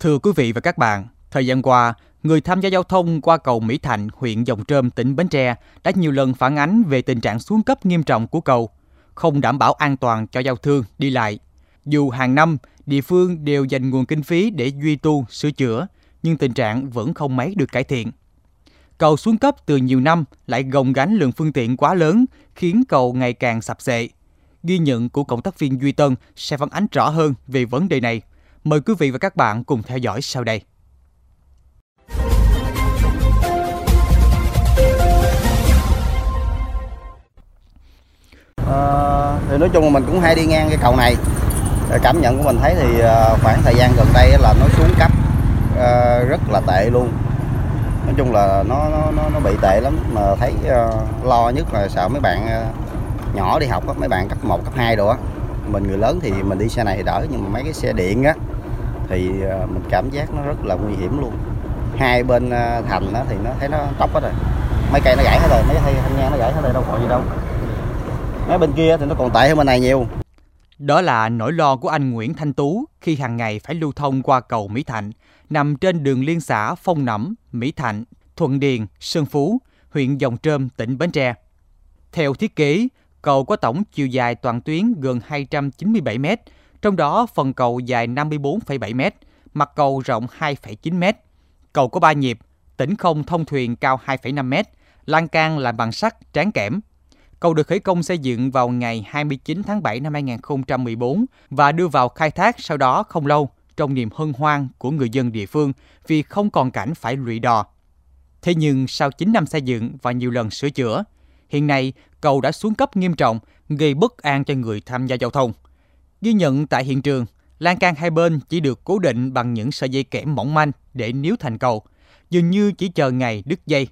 Thưa quý vị và các bạn, thời gian qua, người tham gia giao thông qua cầu Mỹ Thạnh, huyện Giồng Trôm, tỉnh Bến Tre đã nhiều lần phản ánh về tình trạng xuống cấp nghiêm trọng của cầu, không đảm bảo an toàn cho giao thương đi lại. Dù hàng năm, địa phương đều dành nguồn kinh phí để duy tu, sửa chữa, nhưng tình trạng vẫn không mấy được cải thiện. Cầu xuống cấp từ nhiều năm lại gồng gánh lượng phương tiện quá lớn, khiến cầu ngày càng sập xệ. Ghi nhận của cộng tác viên Duy Tân sẽ phản ánh rõ hơn về vấn đề này. Mời quý vị và các bạn cùng theo dõi sau đây. Thì nói chung là mình cũng hay đi ngang cái cầu này. Cảm nhận của mình thấy thì khoảng thời gian gần đây là nó xuống cấp rất là tệ luôn. Nói chung là nó bị tệ lắm, mà thấy lo nhất là sợ mấy bạn nhỏ đi học đó, mấy bạn cấp 1, cấp 2 đồ á. Mình người lớn thì mình đi xe này đỡ, nhưng mà mấy cái xe điện á thì mình cảm giác nó rất là nguy hiểm luôn. Hai bên thành á thì nó thấy nó tọc hết rồi. Mấy cây nó gãy hết rồi, mấy cây thanh ngang nó gãy hết rồi, đâu còn gì đâu. Mấy bên kia thì nó còn tệ hơn bên này nhiều. Đó là nỗi lo của anh Nguyễn Thanh Tú khi hàng ngày phải lưu thông qua cầu Mỹ Thạnh, nằm trên đường liên xã Phong Nẫm, Mỹ Thạnh, Thuận Điền, Sơn Phú, huyện Giồng Trôm, tỉnh Bến Tre. Theo thiết kế, cầu có tổng chiều dài toàn tuyến gần 297m, trong đó phần cầu dài 54,7m, mặt cầu rộng 2,9m. Cầu có 3 nhịp, tỉnh không thông thuyền cao 2,5m, lan can làm bằng sắt tráng kẽm. Cầu được khởi công xây dựng vào ngày 29 tháng 7 năm 2014 và đưa vào khai thác sau đó không lâu, trong niềm hân hoan của người dân địa phương vì không còn cảnh phải lụy đò. Thế nhưng sau 9 năm xây dựng và nhiều lần sửa chữa, hiện nay cầu đã xuống cấp nghiêm trọng, gây bất an cho người tham gia giao thông. Ghi nhận tại hiện trường, lan can hai bên chỉ được cố định bằng những sợi dây kẽm mỏng manh để níu thành cầu, dường như chỉ chờ ngày đứt dây.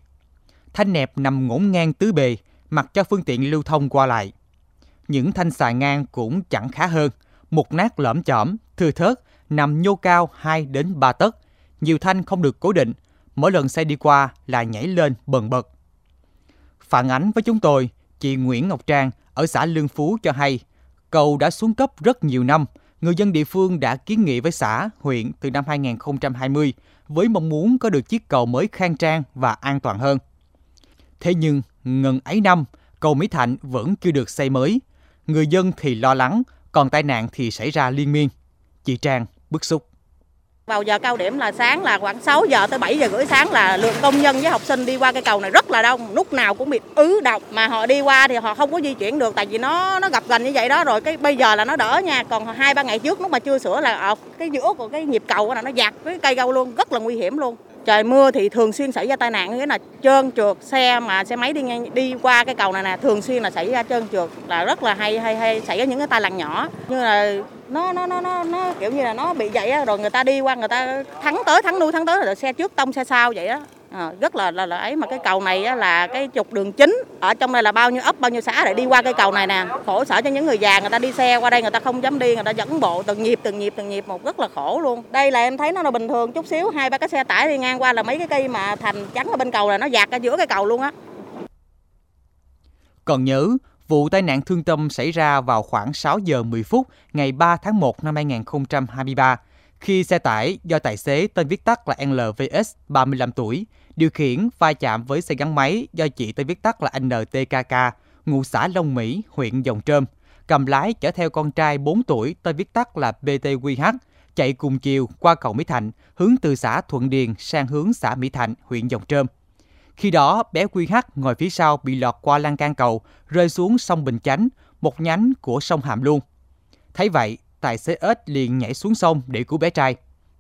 Thanh nẹp nằm ngổn ngang tứ bề, mặc cho phương tiện lưu thông qua lại. Những thanh xà ngang cũng chẳng khá hơn, mục nát lõm chõm, thưa thớt, nằm nhô cao 2 đến 3 tấc. Nhiều thanh không được cố định, mỗi lần xe đi qua là nhảy lên bần bật. Phản ánh với chúng tôi, chị Nguyễn Ngọc Trang ở xã Lương Phú cho hay, cầu đã xuống cấp rất nhiều năm. Người dân địa phương đã kiến nghị với xã, huyện từ năm 2020 với mong muốn có được chiếc cầu mới khang trang và an toàn hơn. Thế nhưng, ngần ấy năm, cầu Mỹ Thạnh vẫn chưa được xây mới. Người dân thì lo lắng, còn tai nạn thì xảy ra liên miên. Chị Trang bức xúc. Vào giờ cao điểm là sáng là khoảng 6 giờ tới 7 giờ rưỡi sáng là lượng công nhân với học sinh đi qua cây cầu này rất là đông, lúc nào cũng bị ứ động. Mà họ đi qua thì họ không có di chuyển được tại vì nó gập ghềnh như vậy đó rồi. Cái bây giờ là nó đỡ nha, còn 2-3 ngày trước lúc mà chưa sửa là cái giữa của cái nhịp cầu là nó dạt với cây cầu luôn, rất là nguy hiểm luôn. Trời mưa thì thường xuyên xảy ra tai nạn, nghĩa là trơn trượt, xe máy đi qua cái cầu này nè, thường xuyên là xảy ra trơn trượt, là rất là hay xảy ra những cái tai nạn nhỏ. Như là nó kiểu như là nó bị vậy á, rồi người ta đi qua người ta thắng tới rồi xe trước tông xe sau vậy á. Rất là ấy, mà cái cầu này á, là cái trục đường chính, ở trong đây là bao nhiêu ấp bao nhiêu xã để đi qua cây cầu này nè, khổ sở cho những người già, người ta đi xe qua đây người ta không dám đi, người ta dẫn bộ từng nhịp một, rất là khổ luôn. Đây là em thấy nó là bình thường chút xíu, 2-3 cái xe tải đi ngang qua là mấy cái cây mà thành chắn ở bên cầu là nó dạt ra giữa cây cầu luôn á. Còn nhớ vụ tai nạn thương tâm xảy ra vào khoảng 6 giờ 10 phút ngày 3 tháng 1 năm 2023 khi xe tải do tài xế tên viết tắt là LVS 35 tuổi điều khiển va chạm với xe gắn máy do chị tên viết tắt là NTKK, ngụ xã Long Mỹ, huyện Giồng Trôm, cầm lái chở theo con trai 4 tuổi tên viết tắt là PTQH, chạy cùng chiều qua cầu Mỹ Thạnh, hướng từ xã Thuận Điền sang hướng xã Mỹ Thạnh, huyện Giồng Trôm. Khi đó, bé QH ngồi phía sau bị lọt qua lan can cầu, rơi xuống sông Bình Chánh, một nhánh của sông Hàm Luông. Thấy vậy, tài xế S liền nhảy xuống sông để cứu bé trai.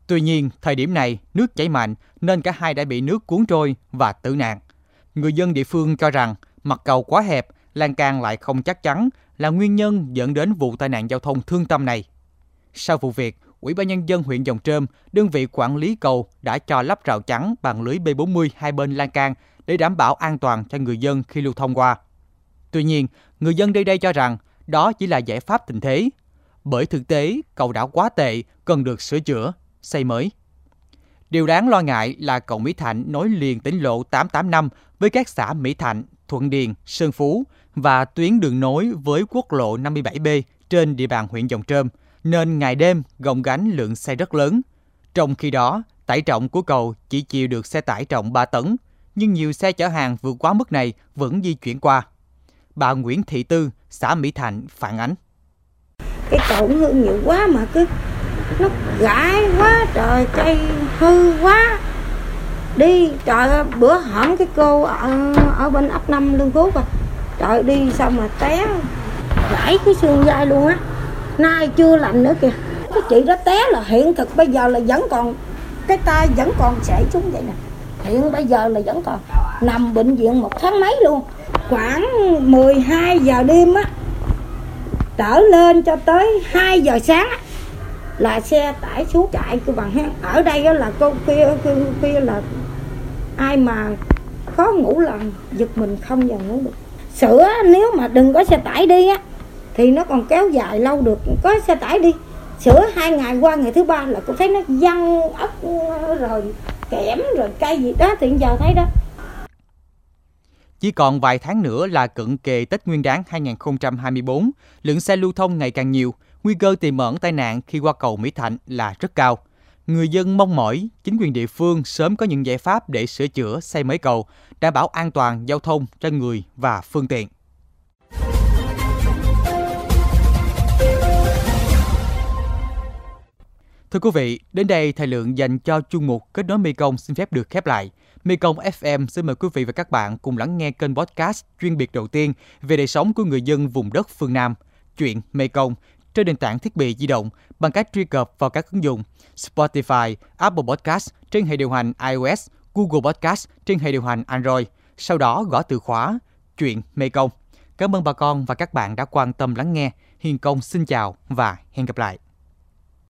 Tuy nhiên, thời điểm này, nước chảy mạnh nên cả hai đã bị nước cuốn trôi và tử nạn. Người dân địa phương cho rằng mặt cầu quá hẹp, lan can lại không chắc chắn là nguyên nhân dẫn đến vụ tai nạn giao thông thương tâm này. Sau vụ việc, Ủy ban Nhân dân huyện Giồng Trôm, đơn vị quản lý cầu đã cho lắp rào chắn bằng lưới B40 hai bên lan can để đảm bảo an toàn cho người dân khi lưu thông qua. Tuy nhiên, người dân nơi đây cho rằng đó chỉ là giải pháp tình thế, bởi thực tế cầu đã quá tệ, cần được sửa chữa, xây mới. Điều đáng lo ngại là cầu Mỹ Thạnh nối liền tỉnh lộ 885 với các xã Mỹ Thạnh, Thuận Điền, Sơn Phú và tuyến đường nối với quốc lộ 57B trên địa bàn huyện Giồng Trôm, nên ngày đêm gồng gánh lượng xe rất lớn. Trong khi đó, tải trọng của cầu chỉ chịu được xe tải trọng 3 tấn, nhưng nhiều xe chở hàng vượt quá mức này vẫn di chuyển qua. Bà Nguyễn Thị Tư, xã Mỹ Thạnh phản ánh. Cái cầu hư nhiều quá mà cứ nó gãi quá trời, cây hư quá. Đi trời ơi, bữa hổm cái cô ở bên ấp 5 Lương Phú rồi. Trời đi xong mà té gãy cái xương vai luôn á. Nay chưa lành nữa kìa. Cái chị đó té là hiện thực bây giờ là vẫn còn, cái tay vẫn còn sảy xuống vậy nè. Hiện bây giờ là vẫn còn nằm bệnh viện 1 tháng mấy luôn. Khoảng 12 giờ đêm á, trở lên cho tới 2 giờ sáng á, là xe tải xuống chạy cứ bằng hen. Ở đây á là cô kia là ai mà khó ngủ là giật mình không giờ ngủ được. Sữa nếu mà đừng có xe tải đi á thì nó còn kéo dài lâu được. Có xe tải đi sữa 2 ngày qua ngày thứ 3 là cô thấy nó văng ốc rồi kẽm rồi cây gì đó thì giờ thấy đó. Chỉ còn vài tháng nữa là cận kề Tết Nguyên đán 2024, lượng xe lưu thông ngày càng nhiều, nguy cơ tiềm ẩn tai nạn khi qua cầu Mỹ Thạnh là rất cao. Người dân mong mỏi chính quyền địa phương sớm có những giải pháp để sửa chữa xây mới cầu, đảm bảo an toàn giao thông cho người và phương tiện. Thưa quý vị, đến đây thời lượng dành cho chuyên mục Kết nối Mekong xin phép được khép lại. Mekong FM xin mời quý vị và các bạn cùng lắng nghe kênh podcast chuyên biệt đầu tiên về đời sống của người dân vùng đất phương Nam, Chuyện Mekong, trên nền tảng thiết bị di động bằng cách truy cập vào các ứng dụng Spotify, Apple Podcast trên hệ điều hành iOS, Google Podcast trên hệ điều hành Android. Sau đó gõ từ khóa Chuyện Mekong. Cảm ơn bà con và các bạn đã quan tâm lắng nghe. Hiền Công xin chào và hẹn gặp lại.